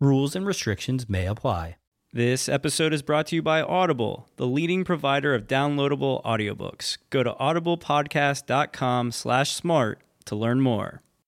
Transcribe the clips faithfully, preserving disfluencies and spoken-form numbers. Rules and restrictions may apply. This episode is brought to you by Audible, the leading provider of downloadable audiobooks. Go to audiblepodcast.com slash smart to learn more.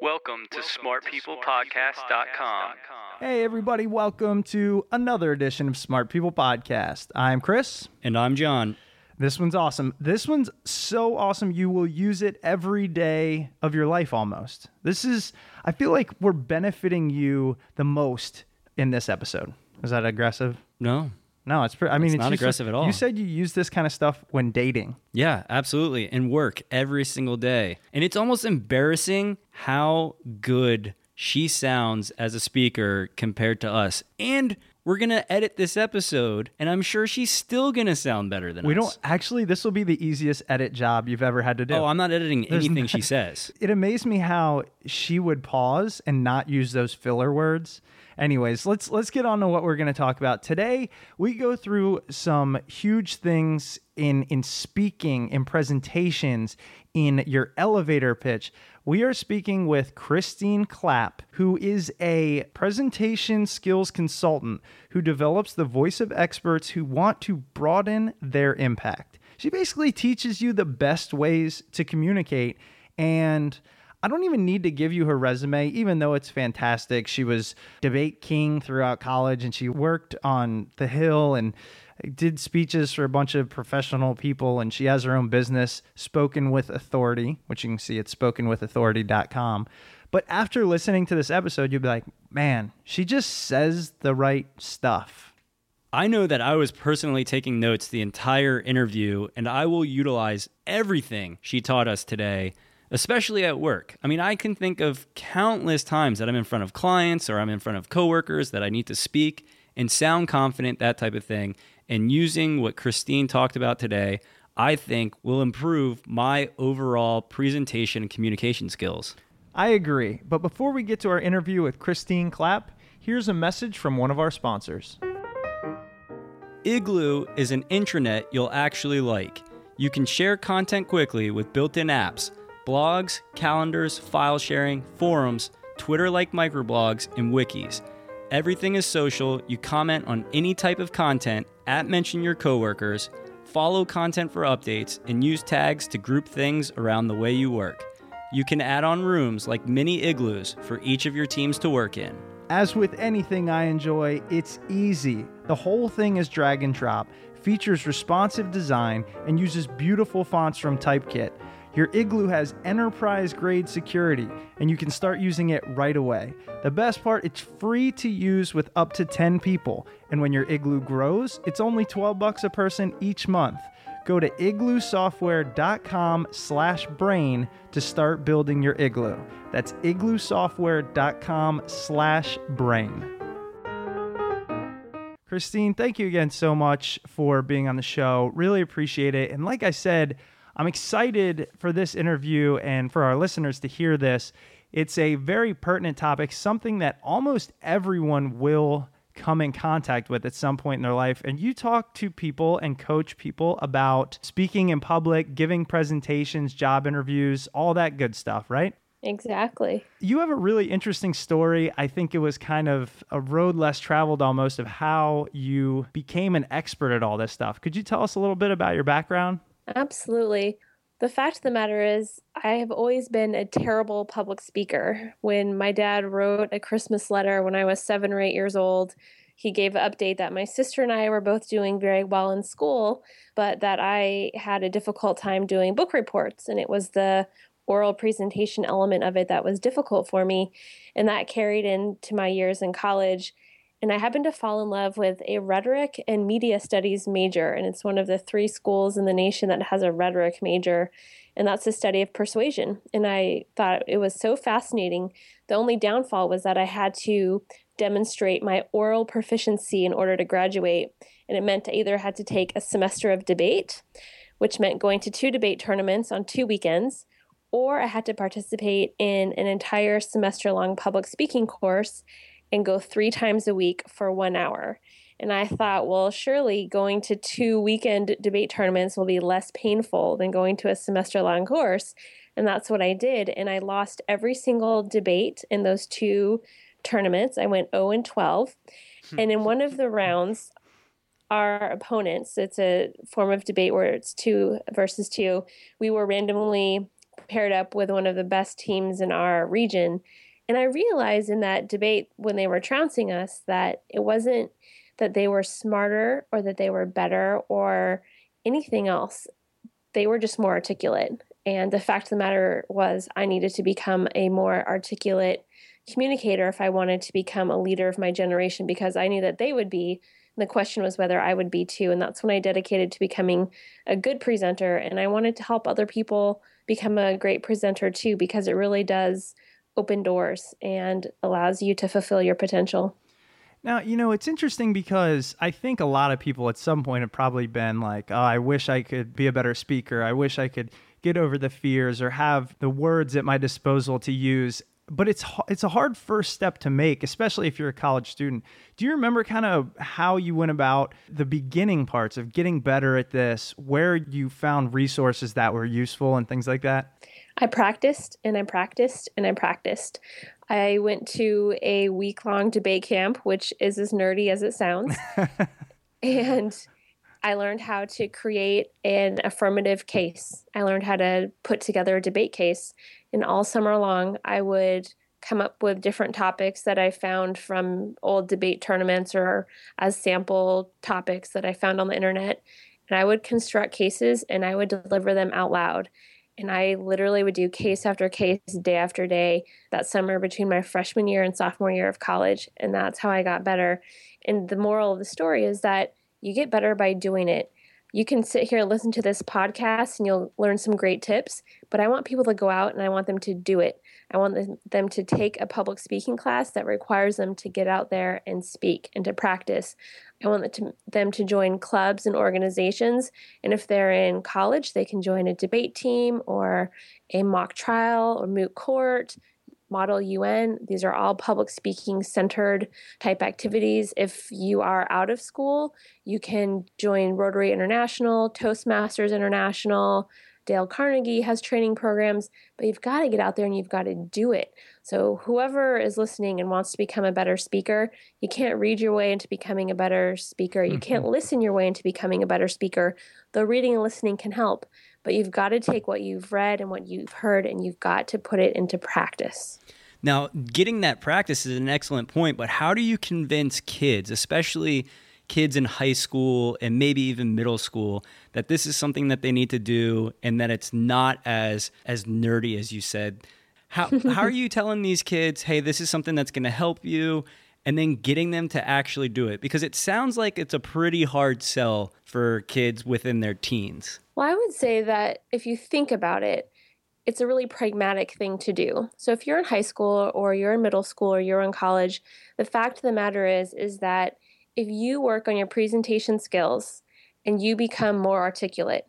Welcome to smart people podcast dot com. Hey, everybody. Welcome to another edition of Smart People Podcast. I'm Chris. And I'm John. This one's awesome. This one's so awesome. You will use it every day of your life almost. This is, I feel like we're benefiting you the most in this episode. Is that aggressive? No. No, it's pretty, I mean, it's, it's not aggressive like, at all. You said you use this kind of stuff when dating. Yeah, absolutely. And work every single day. And it's almost embarrassing how good she sounds as a speaker compared to us. And we're going to edit this episode, and I'm sure she's still going to sound better than we us. We don't actually, this will be the easiest edit job you've ever had to do. Oh, I'm not editing There's anything not, she says. It amazed me how she would pause and not use those filler words. Anyways, let's let's get on to what we're going to talk about today. We go through some huge things in in speaking, in presentations, in your elevator pitch. We are speaking with Christine Clapp, who is a presentation skills consultant who develops the voice of experts who want to broaden their impact. She basically teaches you the best ways to communicate, and I don't even need to give you her resume, even though it's fantastic. She was debate king throughout college, and she worked on the Hill and did speeches for a bunch of professional people, and she has her own business, Spoken With Authority, which you can see at spoken with authority dot com. But after listening to this episode, you'll be like, man, she just says the right stuff. I know that I was personally taking notes the entire interview, and I will utilize everything she taught us today, especially at work. I mean, I can think of countless times that I'm in front of clients or I'm in front of coworkers that I need to speak and sound confident, that type of thing. And using what Christine talked about today, I think will improve my overall presentation and communication skills. I agree. But before we get to our interview with Christine Clapp, here's a message from one of our sponsors. Igloo is an intranet you'll actually like. You can share content quickly with built-in apps, blogs, calendars, file sharing, forums, Twitter-like microblogs, and wikis. Everything is social. You comment on any type of content, at mention your coworkers, follow content for updates, and use tags to group things around the way you work. You can add on rooms like mini igloos for each of your teams to work in. As with anything I enjoy, it's easy. The whole thing is drag and drop, features responsive design, and uses beautiful fonts from Typekit. Your Igloo has enterprise-grade security, and you can start using it right away. The best part, it's free to use with up to ten people. And when your Igloo grows, it's only twelve bucks a person each month. Go to igloo software dot com slash brain to start building your igloo. That's igloo software dot com slash brain. Christine, thank you again so much for being on the show. Really appreciate it. And like I said, I'm excited for this interview and for our listeners to hear this. It's a very pertinent topic, something that almost everyone will come in contact with at some point in their life. And you talk to people and coach people about speaking in public, giving presentations, job interviews, all that good stuff, right? Exactly. You have a really interesting story. I think it was kind of a road less traveled almost of how you became an expert at all this stuff. Could you tell us a little bit about your background? Absolutely. The fact of the matter is, I have always been a terrible public speaker. When my dad wrote a Christmas letter when I was seven or eight years old, he gave an update that my sister and I were both doing very well in school, but that I had a difficult time doing book reports. And it was the oral presentation element of it that was difficult for me. And that carried into my years in college. And I happened to fall in love with a rhetoric and media studies major. And it's one of the three schools in the nation that has a rhetoric major. And that's the study of persuasion. And I thought it was so fascinating. The only downfall was that I had to demonstrate my oral proficiency in order to graduate. And it meant I either had to take a semester of debate, which meant going to two debate tournaments on two weekends, or I had to participate in an entire semester-long public speaking course and go three times a week for one hour. And I thought, well, surely going to two weekend debate tournaments will be less painful than going to a semester-long course. And that's what I did. And I lost every single debate in those two tournaments. I went oh and twelve. And in one of the rounds, our opponents, it's a form of debate where it's two versus two, we were randomly paired up with one of the best teams in our region. And I realized in that debate when they were trouncing us that it wasn't that they were smarter or that they were better or anything else. They were just more articulate. And the fact of the matter was I needed to become a more articulate communicator if I wanted to become a leader of my generation, because I knew that they would be. And the question was whether I would be too. And that's when I dedicated to becoming a good presenter. And I wanted to help other people become a great presenter too, because it really does open doors and allows you to fulfill your potential. Now, you know, it's interesting because I think a lot of people at some point have probably been like, oh, I wish I could be a better speaker. I wish I could get over the fears or have the words at my disposal to use. But it's it's a hard first step to make, especially if you're a college student. Do you remember kind of how you went about the beginning parts of getting better at this, where you found resources that were useful and things like that? I practiced and I practiced and I practiced. I went to a week-long debate camp, which is as nerdy as it sounds. And I learned how to create an affirmative case. I learned how to put together a debate case. And all summer long, I would come up with different topics that I found from old debate tournaments or as sample topics that I found on the internet. And I would construct cases and I would deliver them out loud. And I literally would do case after case, day after day, that summer between my freshman year and sophomore year of college. And that's how I got better. And the moral of the story is that you get better by doing it. You can sit here and listen to this podcast and you'll learn some great tips, but I want people to go out and I want them to do it. I want them to take a public speaking class that requires them to get out there and speak and to practice. I want them to, them to join clubs and organizations. And if they're in college, they can join a debate team or a mock trial or moot court, Model U N. These are all public speaking centered type activities. If you are out of school, you can join Rotary International, Toastmasters International. Dale Carnegie has training programs, but you've got to get out there and you've got to do it. So whoever is listening and wants to become a better speaker, you can't read your way into becoming a better speaker. You mm-hmm. can't listen your way into becoming a better speaker, though reading and listening can help. But you've got to take what you've read and what you've heard, and you've got to put it into practice. Now, getting that practice is an excellent point, but how do you convince kids, especially kids in high school and maybe even middle school, that this is something that they need to do and that it's not as as nerdy as you said? How how are you telling these kids, hey, this is something that's going to help you, and then getting them to actually do it? Because it sounds like it's a pretty hard sell for kids within their teens. Well, I would say that if you think about it, it's a really pragmatic thing to do. So if you're in high school or you're in middle school or you're in college, the fact of the matter is, is that if you work on your presentation skills and you become more articulate,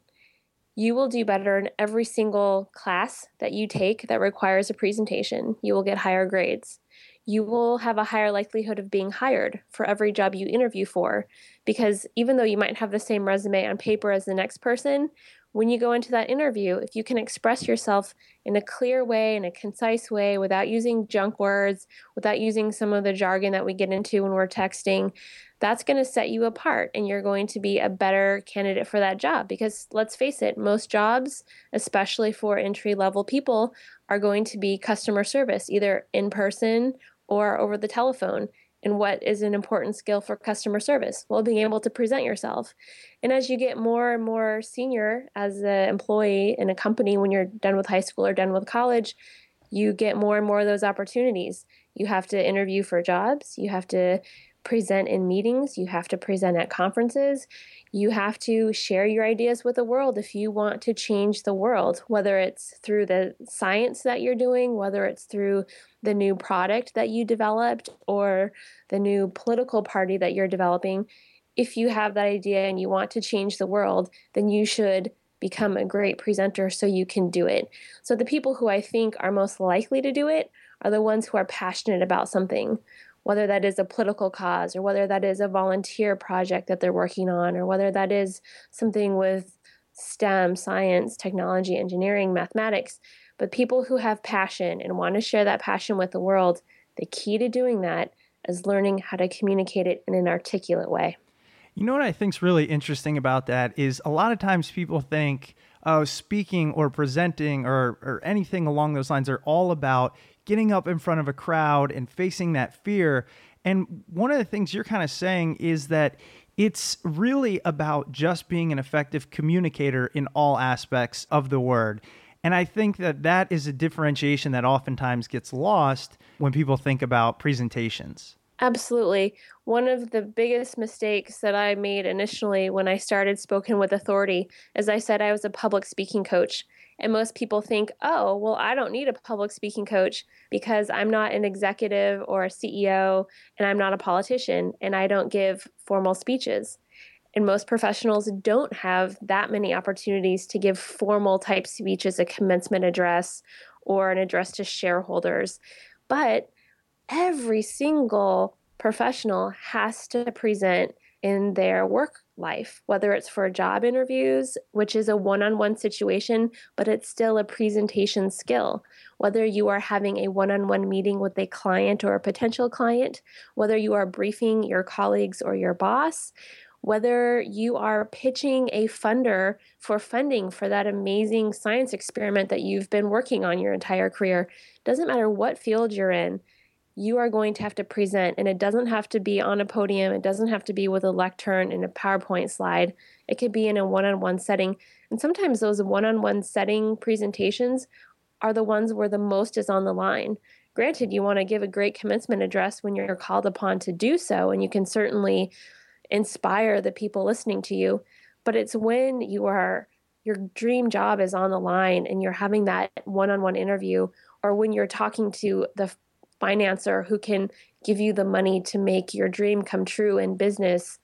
you will do better in every single class that you take that requires a presentation. You will get higher grades. You will have a higher likelihood of being hired for every job you interview for, because even though you might have the same resume on paper as the next person, when you go into that interview, if you can express yourself in a clear way, in a concise way, without using junk words, without using some of the jargon that we get into when we're texting, that's going to set you apart, and you're going to be a better candidate for that job. Because let's face it, most jobs, especially for entry-level people, are going to be customer service, either in person or over the telephone. And what is an important skill for customer service? Well, being able to present yourself. And as you get more and more senior as an employee in a company, when you're done with high school or done with college, you get more and more of those opportunities. You have to interview for jobs. You have to present in meetings. You have to present at conferences. You have to share your ideas with the world if you want to change the world, whether it's through the science that you're doing, whether it's through the new product that you developed or the new political party that you're developing. If you have that idea and you want to change the world, then you should become a great presenter so you can do it. So the people who I think are most likely to do it are the ones who are passionate about something, whether that is a political cause or whether that is a volunteer project that they're working on or whether that is something with STEM, science, technology, engineering, mathematics. But people who have passion and want to share that passion with the world, the key to doing that is learning how to communicate it in an articulate way. You know what I think is really interesting about that is a lot of times people think, oh, speaking or presenting or, or anything along those lines are all about getting up in front of a crowd and facing that fear. And one of the things you're kind of saying is that it's really about just being an effective communicator in all aspects of the word. And I think that that is a differentiation that oftentimes gets lost when people think about presentations. Absolutely. One of the biggest mistakes that I made initially when I started Spoken With Authority is I said I was a public speaking coach. And most people think, oh, well, I don't need a public speaking coach because I'm not an executive or a C E O and I'm not a politician and I don't give formal speeches. And most professionals don't have that many opportunities to give formal type speeches, a commencement address or an address to shareholders. But every single professional has to present in their work life, whether it's for job interviews, which is a one-on-one situation, but it's still a presentation skill. Whether you are having a one-on-one meeting with a client or a potential client, whether you are briefing your colleagues or your boss, whether you are pitching a funder for funding for that amazing science experiment that you've been working on your entire career, doesn't matter what field you're in, you are going to have to present, and it doesn't have to be on a podium. It doesn't have to be with a lectern and a PowerPoint slide. It could be in a one-on-one setting. And sometimes those one-on-one setting presentations are the ones where the most is on the line. Granted, you want to give a great commencement address when you're called upon to do so, and you can certainly inspire the people listening to you. But it's when you are, your dream job is on the line and you're having that one-on-one interview, or when you're talking to the financer who can give you the money to make your dream come true in business,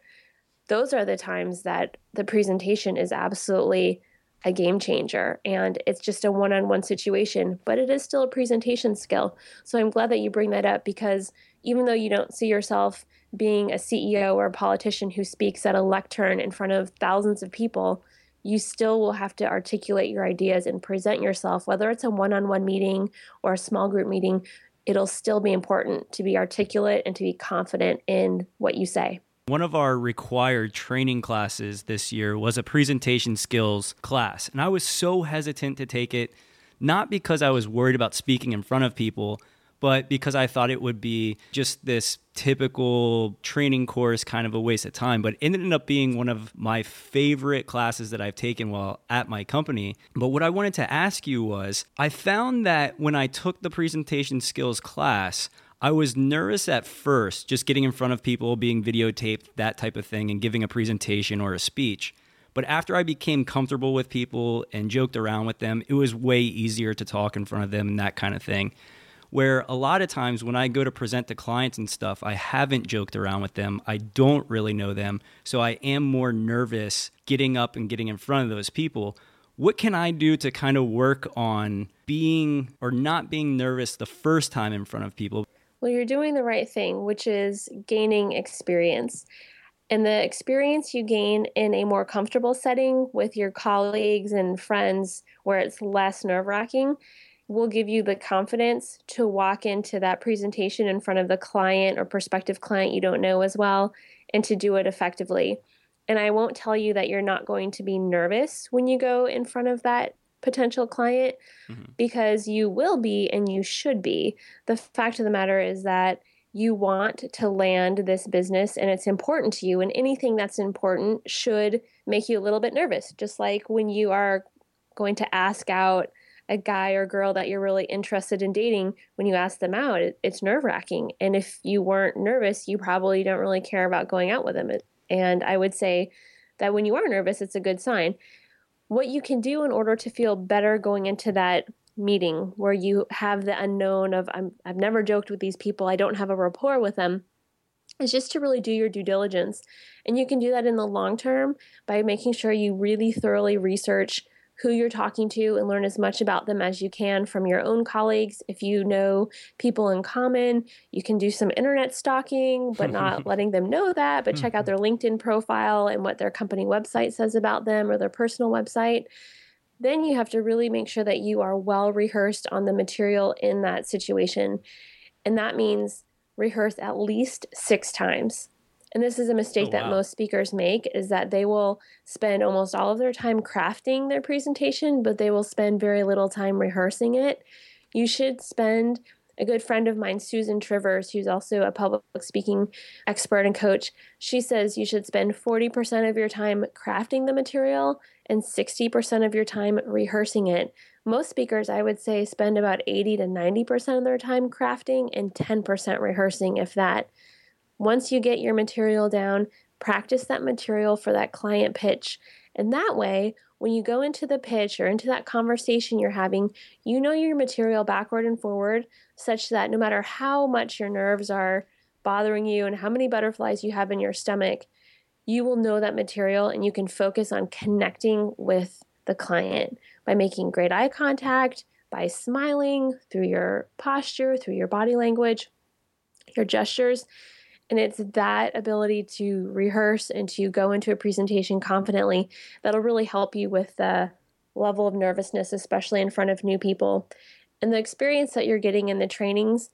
those are the times that the presentation is absolutely a game changer. And it's just a one-on-one situation, but it is still a presentation skill. So I'm glad that you bring that up, because even though you don't see yourself being a C E O or a politician who speaks at a lectern in front of thousands of people, you still will have to articulate your ideas and present yourself, whether it's a one-on-one meeting or a small group meeting. It'll still be important to be articulate and to be confident in what you say. One of our required training classes this year was a presentation skills class. And I was so hesitant to take it, not because I was worried about speaking in front of people, but because I thought it would be just this typical training course, kind of a waste of time. But it ended up being one of my favorite classes that I've taken while at my company. But what I wanted to ask you was, I found that when I took the presentation skills class, I was nervous at first, just getting in front of people, being videotaped, that type of thing, and giving a presentation or a speech. But after I became comfortable with people and joked around with them, it was way easier to talk in front of them and that kind of thing. Where a lot of times when I go to present to clients and stuff, I haven't joked around with them. I don't really know them. So I am more nervous getting up and getting in front of those people. What can I do to kind of work on being or not being nervous the first time in front of people? Well, you're doing the right thing, which is gaining experience. And the experience you gain in a more comfortable setting with your colleagues and friends where it's less nerve-wracking will give you the confidence to walk into that presentation in front of the client or prospective client you don't know as well, and to do it effectively. And I won't tell you that you're not going to be nervous when you go in front of that potential client, mm-hmm. because you will be and you should be. The fact of the matter is that you want to land this business and it's important to you, and anything that's important should make you a little bit nervous, just like when you are going to ask out a guy or girl that you're really interested in dating. When you ask them out, it, it's nerve-wracking. And if you weren't nervous, you probably don't really care about going out with them. It, and I would say that when you are nervous, it's a good sign. What you can do in order to feel better going into that meeting where you have the unknown of, I'm, I've never joked with these people, I don't have a rapport with them, is just to really do your due diligence. And you can do that in the long term by making sure you really thoroughly research who you're talking to and learn as much about them as you can from your own colleagues. If you know people in common, you can do some internet stalking, but not letting them know that, but check out their LinkedIn profile and what their company website says about them or their personal website. Then you have to really make sure that you are well rehearsed on the material in that situation. And that means rehearse at least six times. And this is a mistake oh, wow. that most speakers make, is that they will spend almost all of their time crafting their presentation, but they will spend very little time rehearsing it. You should spend, a good friend of mine, Susan Trivers, who's also a public speaking expert and coach, she says you should spend forty percent of your time crafting the material and sixty percent of your time rehearsing it. Most speakers, I would say, spend about eighty to ninety percent of their time crafting and ten percent rehearsing, if that. Once you get your material down, practice that material for that client pitch. And that way, when you go into the pitch or into that conversation you're having, you know your material backward and forward, such that no matter how much your nerves are bothering you and how many butterflies you have in your stomach, you will know that material and you can focus on connecting with the client by making great eye contact, by smiling through your posture, through your body language, your gestures. And it's that ability to rehearse and to go into a presentation confidently that'll really help you with the level of nervousness, especially in front of new people. And the experience that you're getting in the trainings,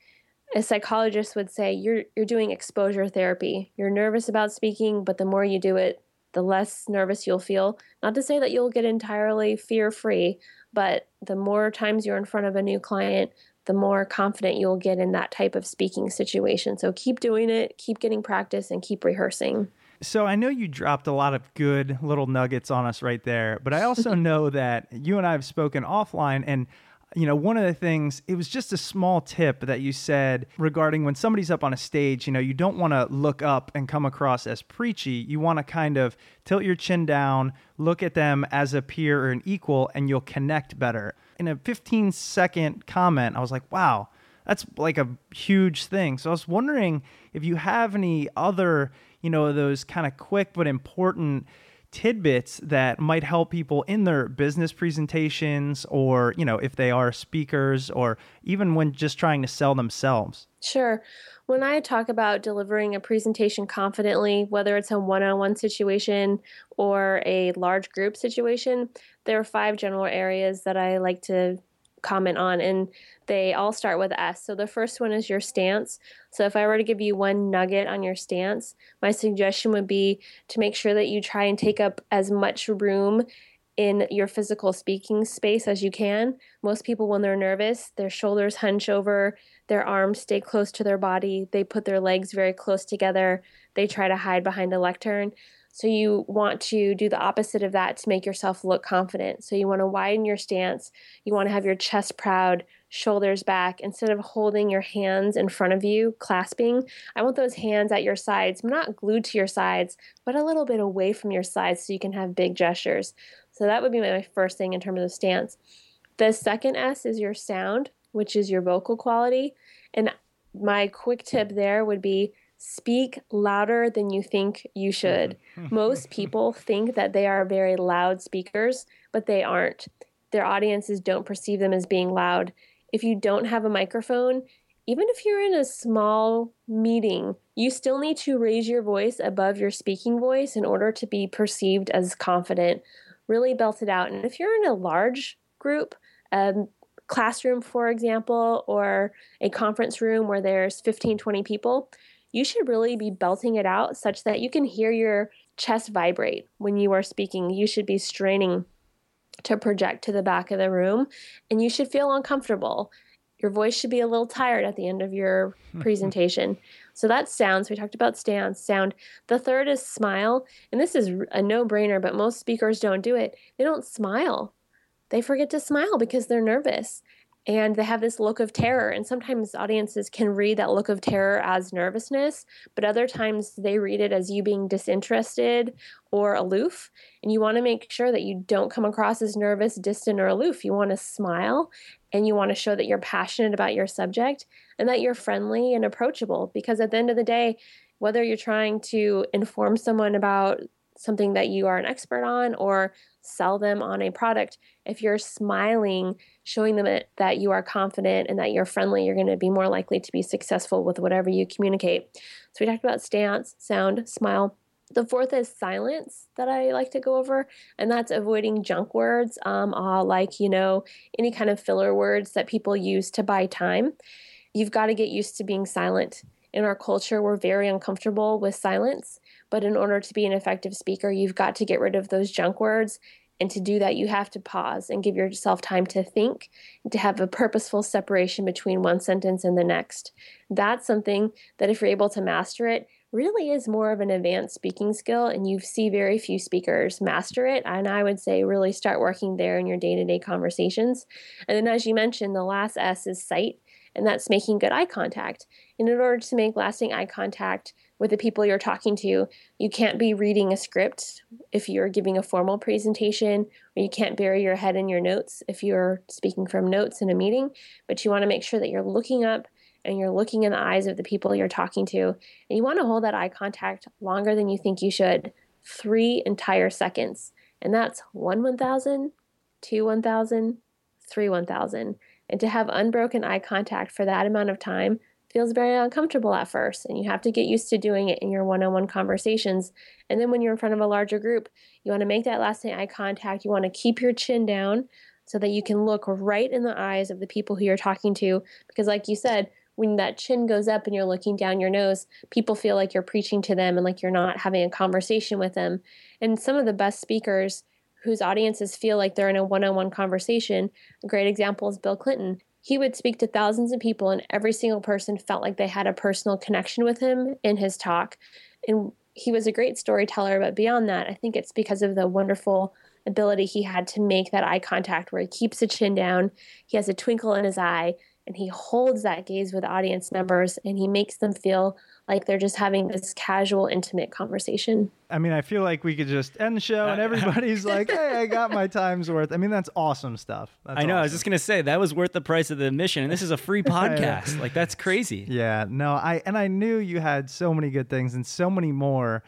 a psychologist would say you're you're doing exposure therapy. You're nervous about speaking, but the more you do it, the less nervous you'll feel. Not to say that you'll get entirely fear-free, but the more times you're in front of a new client, the more confident you'll get in that type of speaking situation. So keep doing it, keep getting practice, and keep rehearsing. So I know you dropped a lot of good little nuggets on us right there, but I also know that you and I have spoken offline, and you know, one of the things, it was just a small tip that you said regarding when somebody's up on a stage, you know, you don't want to look up and come across as preachy. You want to kind of tilt your chin down, look at them as a peer or an equal, and you'll connect better. In a fifteen second comment, I was like, wow, that's like a huge thing. So I was wondering if you have any other, you know, those kind of quick but important tidbits that might help people in their business presentations, or, you know, if they are speakers, or even when just trying to sell themselves. Sure. When I talk about delivering a presentation confidently, whether it's a one-on-one situation or a large group situation, there are five general areas that I like to comment on, and they all start with S. So the first one is your stance. So if I were to give you one nugget on your stance, my suggestion would be to make sure that you try and take up as much room in your physical speaking space as you can. Most people, when they're nervous, their shoulders hunch over, their arms stay close to their body, they put their legs very close together, they try to hide behind a lectern. So you want to do the opposite of that to make yourself look confident. So you want to widen your stance. You want to have your chest proud. shoulders back instead of holding your hands in front of you, clasping. I want those hands at your sides, not glued to your sides, but a little bit away from your sides so you can have big gestures. So that would be my first thing in terms of stance. The second S is your sound, which is your vocal quality. And my quick tip there would be speak louder than you think you should. Most people think that they are very loud speakers, but they aren't. Their audiences don't perceive them as being loud. If you don't have a microphone, even if you're in a small meeting, you still need to raise your voice above your speaking voice in order to be perceived as confident. Really belt it out. And if you're in a large group, um, classroom, for example, or a conference room where there's fifteen, twenty people, you should really be belting it out such that you can hear your chest vibrate when you are speaking. You should be straining to project to the back of the room, and you should feel uncomfortable. Your voice should be a little tired at the end of your presentation. So that's sound. So we talked about stance, sound. The third is smile. And this is a no-brainer, but most speakers don't do it. They don't smile. They forget to smile because they're nervous. And they have this look of terror. And sometimes audiences can read that look of terror as nervousness, but other times they read it as you being disinterested or aloof. And you want to make sure that you don't come across as nervous, distant, or aloof. You want to smile, and you want to show that you're passionate about your subject and that you're friendly and approachable. Because at the end of the day, whether you're trying to inform someone about something that you are an expert on or sell them on a product, if you're smiling, showing them it, that you are confident and that you're friendly, you're going to be more likely to be successful with whatever you communicate. So we talked about stance, sound, smile. The fourth is silence that I like to go over, and that's avoiding junk words, um, uh, like, you know, any kind of filler words that people use to buy time. You've got to get used to being silent. In our culture, we're very uncomfortable with silence. But in order to be an effective speaker, you've got to get rid of those junk words. And to do that, you have to pause and give yourself time to think, to have a purposeful separation between one sentence and the next. That's something that if you're able to master it, really is more of an advanced speaking skill. And you see very few speakers master it. And I would say really start working there in your day-to-day conversations. And then as you mentioned, the last S is sight. And that's making good eye contact. And in order to make lasting eye contact with the people you're talking to, you can't be reading a script if you're giving a formal presentation, or you can't bury your head in your notes if you're speaking from notes in a meeting. But you want to make sure that you're looking up and you're looking in the eyes of the people you're talking to. And you want to hold that eye contact longer than you think you should, three entire seconds. And that's one one thousand, two one thousand, three one thousand. And to have unbroken eye contact for that amount of time feels very uncomfortable at first. And you have to get used to doing it in your one-on-one conversations. And then when you're in front of a larger group, you want to make that lasting eye contact. You want to keep your chin down so that you can look right in the eyes of the people who you're talking to. Because like you said, when that chin goes up and you're looking down your nose, people feel like you're preaching to them and like you're not having a conversation with them. And some of the best speakers whose audiences feel like they're in a one-on-one conversation. A great example is Bill Clinton. He would speak to thousands of people, and every single person felt like they had a personal connection with him in his talk. And he was a great storyteller, but beyond that, I think it's because of the wonderful ability he had to make that eye contact where he keeps the chin down, he has a twinkle in his eye, and he holds that gaze with audience members, and he makes them feel like they're just having this casual, intimate conversation. I mean, I feel like we could just end the show and everybody's like, hey, I got my time's worth. I mean, that's awesome stuff. That's I know. Awesome. I was just going to say that was worth the price of the admission. And this is a free podcast. Like, that's crazy. Yeah, no, I and I knew you had so many good things and so many more.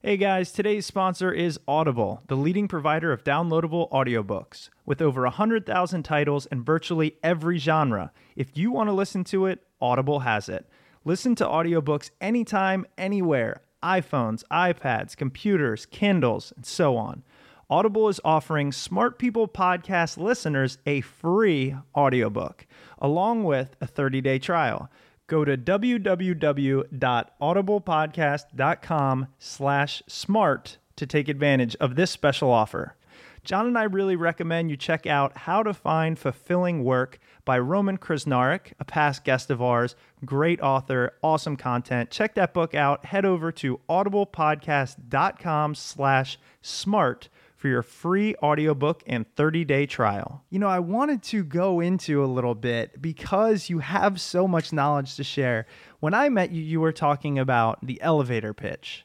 Hey guys, today's sponsor is Audible, the leading provider of downloadable audiobooks. With over one hundred thousand titles in virtually every genre, if you want to listen to it, Audible has it. Listen to audiobooks anytime, anywhere, iPhones, iPads, computers, Kindles, and so on. Audible is offering Smart People Podcast listeners a free audiobook, along with a thirty-day trial. Go to w w w dot audible podcast dot com slash smart to take advantage of this special offer. John and I really recommend you check out How to Find Fulfilling Work by Roman Krznaric, a past guest of ours, great author, awesome content. Check that book out. Head over to audible podcast dot com slash smart for your free audiobook and thirty-day trial. You know, I wanted to go into a little bit because you have so much knowledge to share. When I met you, you were talking about the elevator pitch.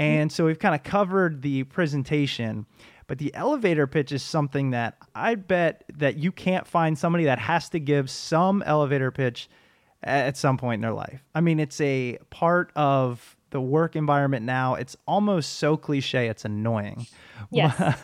And so we've kind of covered the presentation, but the elevator pitch is something that I bet that you can't find somebody that has to give some elevator pitch at some point in their life. I mean, it's a part of the work environment now. It's almost so cliche, it's annoying. Yes.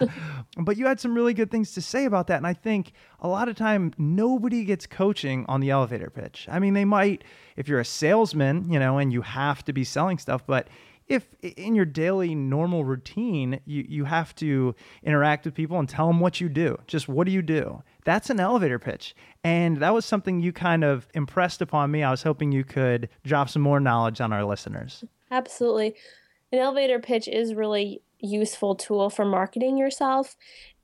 But you had some really good things to say about that. And I think a lot of time, nobody gets coaching on the elevator pitch. I mean, they might, if you're a salesman, you know, and you have to be selling stuff, but if in your daily normal routine, you, you have to interact with people and tell them what you do, just what do you do? That's an elevator pitch. And that was something you kind of impressed upon me. I was hoping you could drop some more knowledge on our listeners. Absolutely. An elevator pitch is really useful tool for marketing yourself.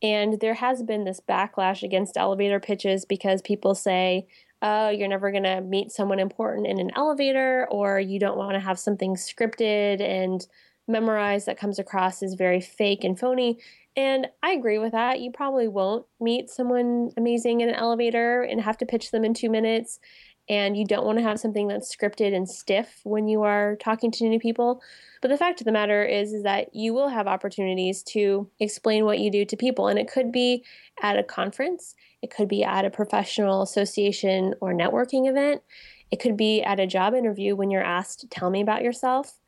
And there has been this backlash against elevator pitches because people say, oh, you're never going to meet someone important in an elevator, or you don't want to have something scripted and memorized that comes across as very fake and phony. And I agree with that. You probably won't meet someone amazing in an elevator and have to pitch them in two minutes. And you don't want to have something that's scripted and stiff when you are talking to new people. But the fact of the matter is, is that you will have opportunities to explain what you do to people. And it could be at a conference. It could be at a professional association or networking event. It could be at a job interview when you're asked to tell me about yourself.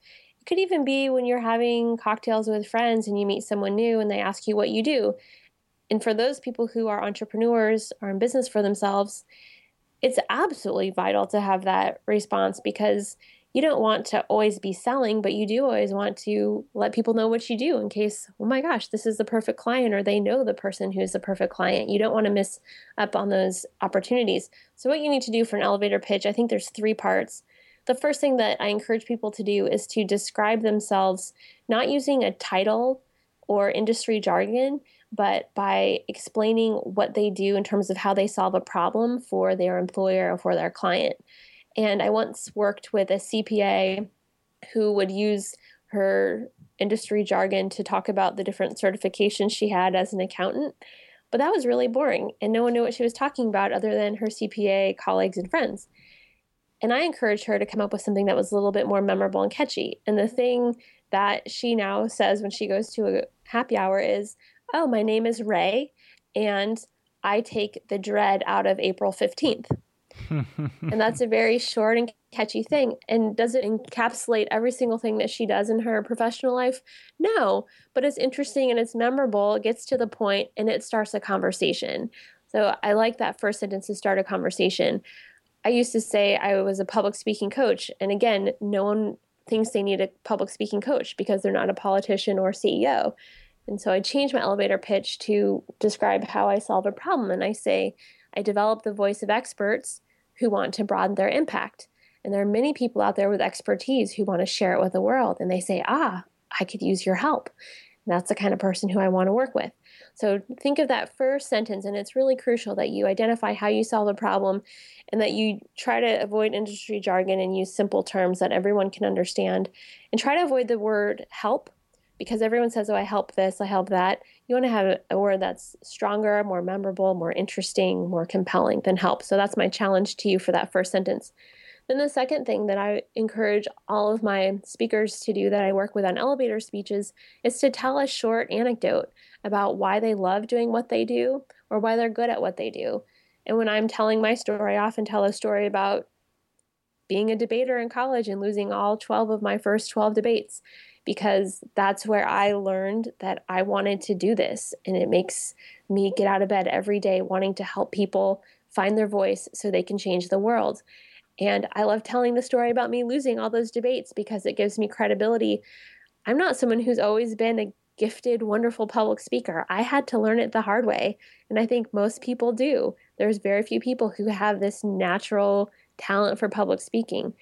It could even be when you're having cocktails with friends and you meet someone new and they ask you what you do. And for those people who are entrepreneurs or in business for themselves, it's absolutely vital to have that response, because you don't want to always be selling, but you do always want to let people know what you do in case, oh my gosh, this is the perfect client, or they know the person who's the perfect client. You don't want to miss up on those opportunities. So what you need to do for an elevator pitch, I think there's three parts. The first thing that I encourage people to do is to describe themselves, not using a title or industry jargon, but by explaining what they do in terms of how they solve a problem for their employer or for their client. And I once worked with a C P A who would use her industry jargon to talk about the different certifications she had as an accountant. But that was really boring, and no one knew what she was talking about other than her C P A colleagues and friends. And I encouraged her to come up with something that was a little bit more memorable and catchy. And the thing that she now says when she goes to a happy hour is, oh, my name is Ray, and I take the dread out of April fifteenth. And that's a very short and catchy thing. And does it encapsulate every single thing that she does in her professional life? No, but it's interesting and it's memorable. It gets to the point and it starts a conversation. So I like that first sentence, to start a conversation. I used to say I was a public speaking coach. And again, no one thinks they need a public speaking coach because they're not a politician or C E O. And so I changed my elevator pitch to describe how I solve a problem. And I say, I develop the voice of experts who want to broaden their impact. And there are many people out there with expertise who want to share it with the world. And they say, ah, I could use your help. And that's the kind of person who I want to work with. So think of that first sentence. And it's really crucial that you identify how you solve a problem and that you try to avoid industry jargon and use simple terms that everyone can understand. And try to avoid the word help, because everyone says, oh, I help this, I help that. You want to have a word that's stronger, more memorable, more interesting, more compelling than help. So that's my challenge to you for that first sentence. Then the second thing that I encourage all of my speakers to do that I work with on elevator speeches is to tell a short anecdote about why they love doing what they do or why they're good at what they do. And when I'm telling my story, I often tell a story about being a debater in college and losing all twelve of my first twelve debates, because that's where I learned that I wanted to do this. And it makes me get out of bed every day wanting to help people find their voice so they can change the world. And I love telling the story about me losing all those debates because it gives me credibility. I'm not someone who's always been a gifted, wonderful public speaker. I had to learn it the hard way. And I think most people do. There's very few people who have this natural talent for public speaking.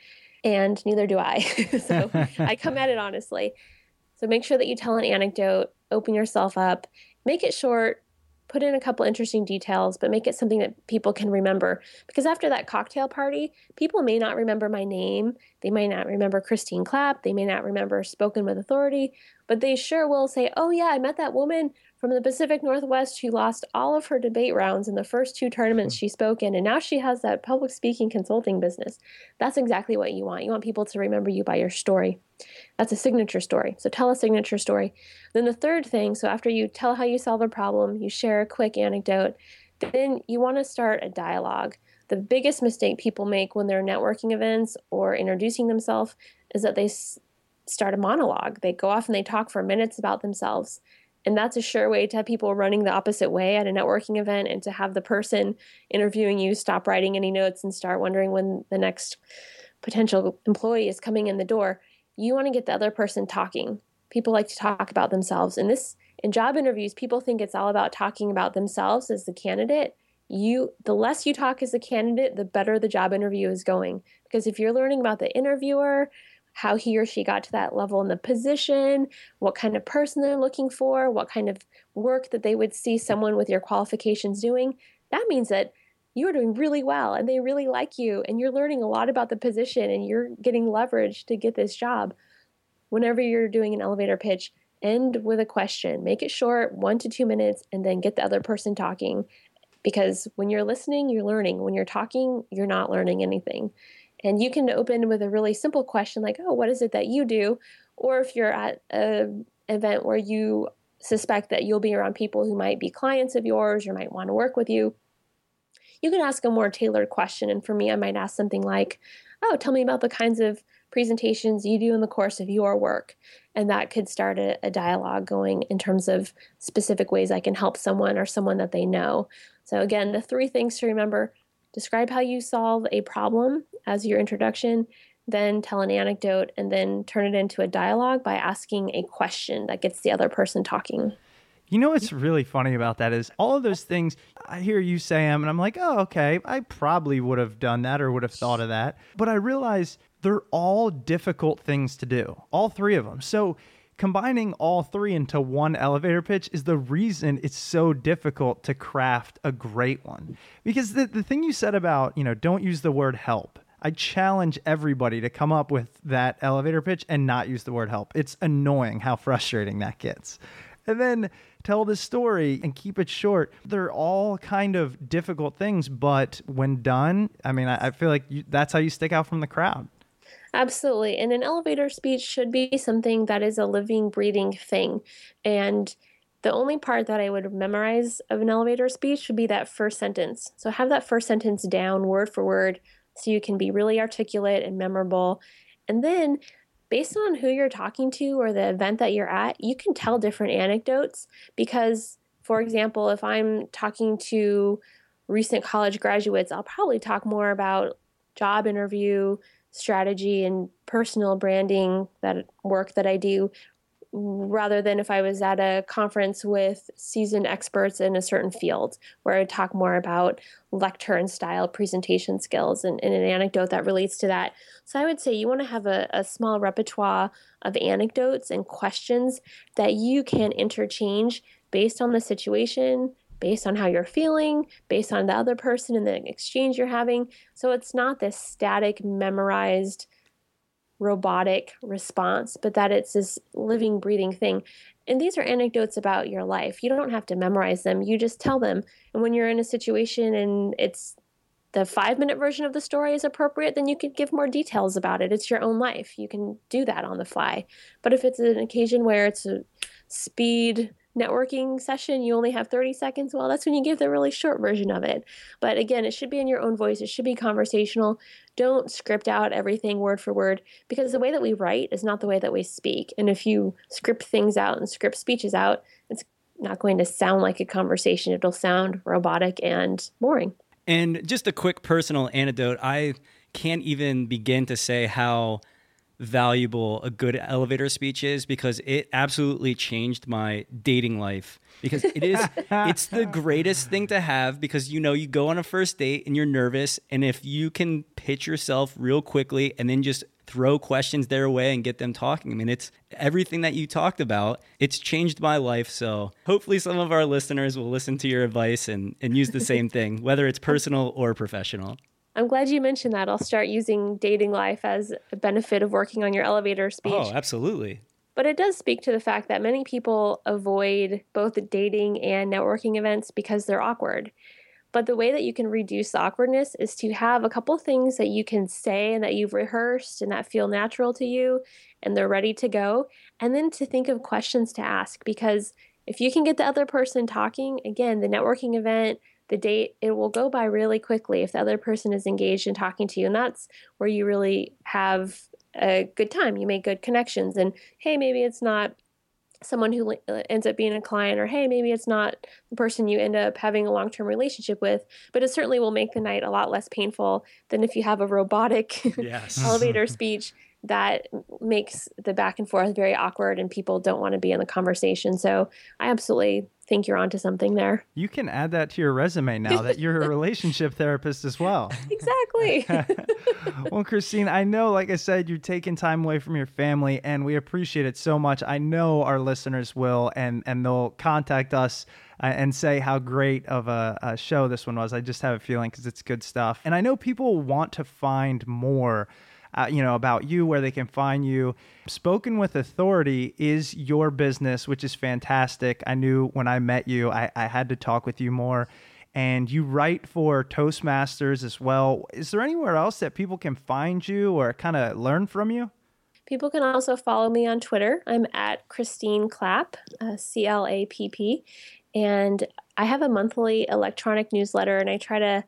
And neither do I. So I come at it honestly. So make sure that you tell an anecdote, open yourself up, make it short, put in a couple interesting details, but make it something that people can remember. Because after that cocktail party, people may not remember my name. They may not remember Christine Clapp. They may not remember Spoken with Authority, but they sure will say, oh yeah, I met that woman from the Pacific Northwest who lost all of her debate rounds in the first two tournaments she spoke in, and now she has that public speaking consulting business. That's exactly what you want. You want people to remember you by your story. That's a signature story. So tell a signature story. Then the third thing, so after you tell how you solve a problem, you share a quick anecdote, then you want to start a dialogue. The biggest mistake people make when they're networking events or introducing themselves is that they s- start a monologue. They go off and they talk for minutes about themselves. And that's a sure way to have people running the opposite way at a networking event and to have the person interviewing you stop writing any notes and start wondering when the next potential employee is coming in the door. You want to get the other person talking. People like to talk about themselves. And this, in job interviews, people think it's all about talking about themselves as the candidate. You, the less you talk as the candidate, the better the job interview is going. Because if you're learning about the interviewer, how he or she got to that level in the position, what kind of person they're looking for, what kind of work that they would see someone with your qualifications doing, that means that you are doing really well and they really like you and you're learning a lot about the position and you're getting leverage to get this job. Whenever you're doing an elevator pitch, end with a question. Make it short, one to two minutes, and then get the other person talking. Because when you're listening, you're learning. When you're talking, you're not learning anything. And you can open with a really simple question like, oh, what is it that you do? Or if you're at an event where you suspect that you'll be around people who might be clients of yours or might want to work with you, you can ask a more tailored question. And for me, I might ask something like, oh, tell me about the kinds of presentations you do in the course of your work. And that could start a, a dialogue going in terms of specific ways I can help someone or someone that they know. So again, the three things to remember: describe how you solve a problem as your introduction, then tell an anecdote, and then turn it into a dialogue by asking a question that gets the other person talking. You know what's really funny about that is all of those things I hear you say them, and I'm like, oh, okay, I probably would have done that or would have thought of that. But I realize they're all difficult things to do, all three of them. So combining all three into one elevator pitch is the reason it's so difficult to craft a great one. Because the, the thing you said about, you know, don't use the word help. I challenge everybody to come up with that elevator pitch and not use the word help. It's annoying how frustrating that gets. And then tell the story and keep it short. They're all kind of difficult things, but when done, I mean, I, I feel like you, that's how you stick out from the crowd. Absolutely. And an elevator speech should be something that is a living, breathing thing. And the only part that I would memorize of an elevator speech would be that first sentence. So have that first sentence down word for word so you can be really articulate and memorable. And then based on who you're talking to or the event that you're at, you can tell different anecdotes because, for example, if I'm talking to recent college graduates, I'll probably talk more about job interview strategy and personal branding, that work that I do, rather than if I was at a conference with seasoned experts in a certain field where I talk more about lectern style presentation skills and, and an anecdote that relates to that. So I would say you want to have a, a small repertoire of anecdotes and questions that you can interchange based on the situation, based on how you're feeling, based on the other person and the exchange you're having. So it's not this static, memorized, robotic response, but that it's this living, breathing thing. And these are anecdotes about your life. You don't have to memorize them. You just tell them. And when you're in a situation and it's the five-minute version of the story is appropriate, then you could give more details about it. It's your own life. You can do that on the fly. But if it's an occasion where it's a speed networking session, you only have thirty seconds, well, that's when you give the really short version of it. But again, it should be in your own voice. It should be conversational. Don't script out everything word for word, because the way that we write is not the way that we speak. And if you script things out and script speeches out, it's not going to sound like a conversation. It'll sound robotic and boring. And just a quick personal anecdote, I can't even begin to say how valuable a good elevator speech is, because it absolutely changed my dating life, because it is it's the greatest thing to have, because you know you go on a first date and you're nervous, and if you can pitch yourself real quickly and then just throw questions their way and get them talking. I mean, it's everything that you talked about. It's changed my life. So hopefully some of our listeners will listen to your advice and, and use the same thing, whether it's personal or professional. I'm glad you mentioned that. I'll start using dating life as a benefit of working on your elevator speech. Oh, absolutely. But it does speak to the fact that many people avoid both dating and networking events because they're awkward. But the way that you can reduce the awkwardness is to have a couple things that you can say and that you've rehearsed and that feel natural to you and they're ready to go. And then to think of questions to ask, because if you can get the other person talking, again, the networking event, the date, it will go by really quickly if the other person is engaged in talking to you. And that's where you really have a good time. You make good connections. And hey, maybe it's not someone who ends up being a client, or hey, maybe it's not the person you end up having a long-term relationship with, but it certainly will make the night a lot less painful than if you have a robotic yes. elevator speech that makes the back and forth very awkward and people don't want to be in the conversation. So I absolutely think you're onto something there. You can add that to your resume now that you're a relationship therapist as well. Exactly. Well, Christine, I know, like I said, you're taking time away from your family and we appreciate it so much. I know our listeners will, and, and they'll contact us uh, and say how great of a, a show this one was. I just have a feeling because it's good stuff. And I know people want to find more Uh, you know, about you, where they can find you. Spoken With Authority is your business, which is fantastic. I knew when I met you, I, I had to talk with you more. And you write for Toastmasters as well. Is there anywhere else that people can find you or kind of learn from you? People can also follow me on Twitter. I'm at Christine Clapp, uh, C L A P P. And I have a monthly electronic newsletter, and I try to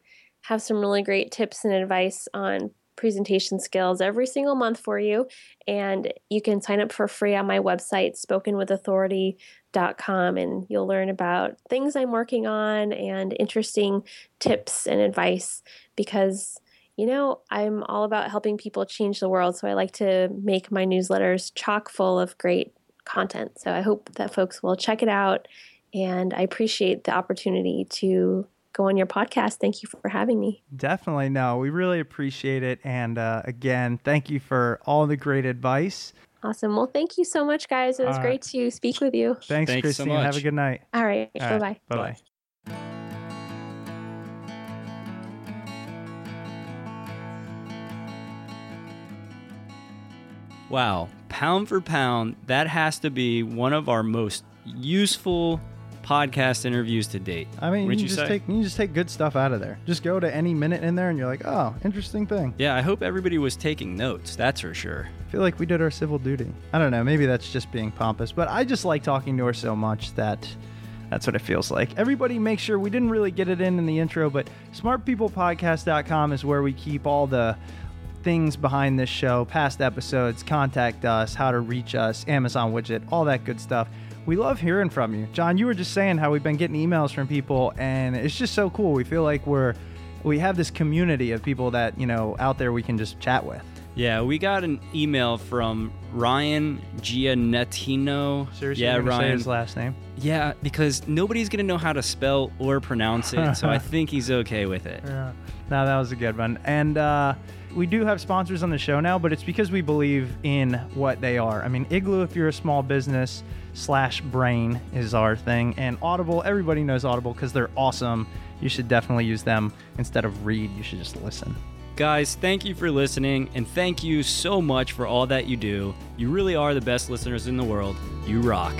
have some really great tips and advice on presentation skills every single month for you. And you can sign up for free on my website, spoken with authority dot com. And you'll learn about things I'm working on and interesting tips and advice, because, you know, I'm all about helping people change the world. So I like to make my newsletters chock full of great content. So I hope that folks will check it out. And I appreciate the opportunity to go on your podcast. Thank you for having me. Definitely. No, we really appreciate it. And uh, again, thank you for all the great advice. Awesome. Well, thank you so much, guys. It was uh, great to speak with you. Thanks, Thanks Christine. So have a good night. All right. All right. Bye-bye. Bye-bye. Wow. Pound for pound, that has to be one of our most useful podcast interviews to date. I mean, you, you, just take, you just take good stuff out of there. Just go to any minute in there and you're like, oh, interesting thing. Yeah, I hope everybody was taking notes. That's for sure. I feel like we did our civil duty. I don't know. Maybe that's just being pompous, but I just like talking to her so much that that's what it feels like. Everybody make sure, we didn't really get it in in the intro, but smart people podcast dot com is where we keep all the things behind this show, past episodes, contact us, how to reach us, Amazon widget, all that good stuff. We love hearing from you. John, you were just saying how we've been getting emails from people, and it's just so cool. We feel like we're, we have this community of people that, you know, out there we can just chat with. Yeah, we got an email from Ryan Giannettino. Seriously, yeah, you're Ryan. Say his last name? Yeah, because nobody's going to know how to spell or pronounce it, so I think he's okay with it. Yeah. No, that was a good one. And uh, we do have sponsors on the show now, but it's because we believe in what they are. I mean, Igloo, if you're a small business, slash brain is our thing. And Audible, everybody knows Audible because they're awesome. You should definitely use them. Instead of read, you should just listen. Guys, thank you for listening, and thank you so much for all that you do. You really are the best listeners in the world. You rock.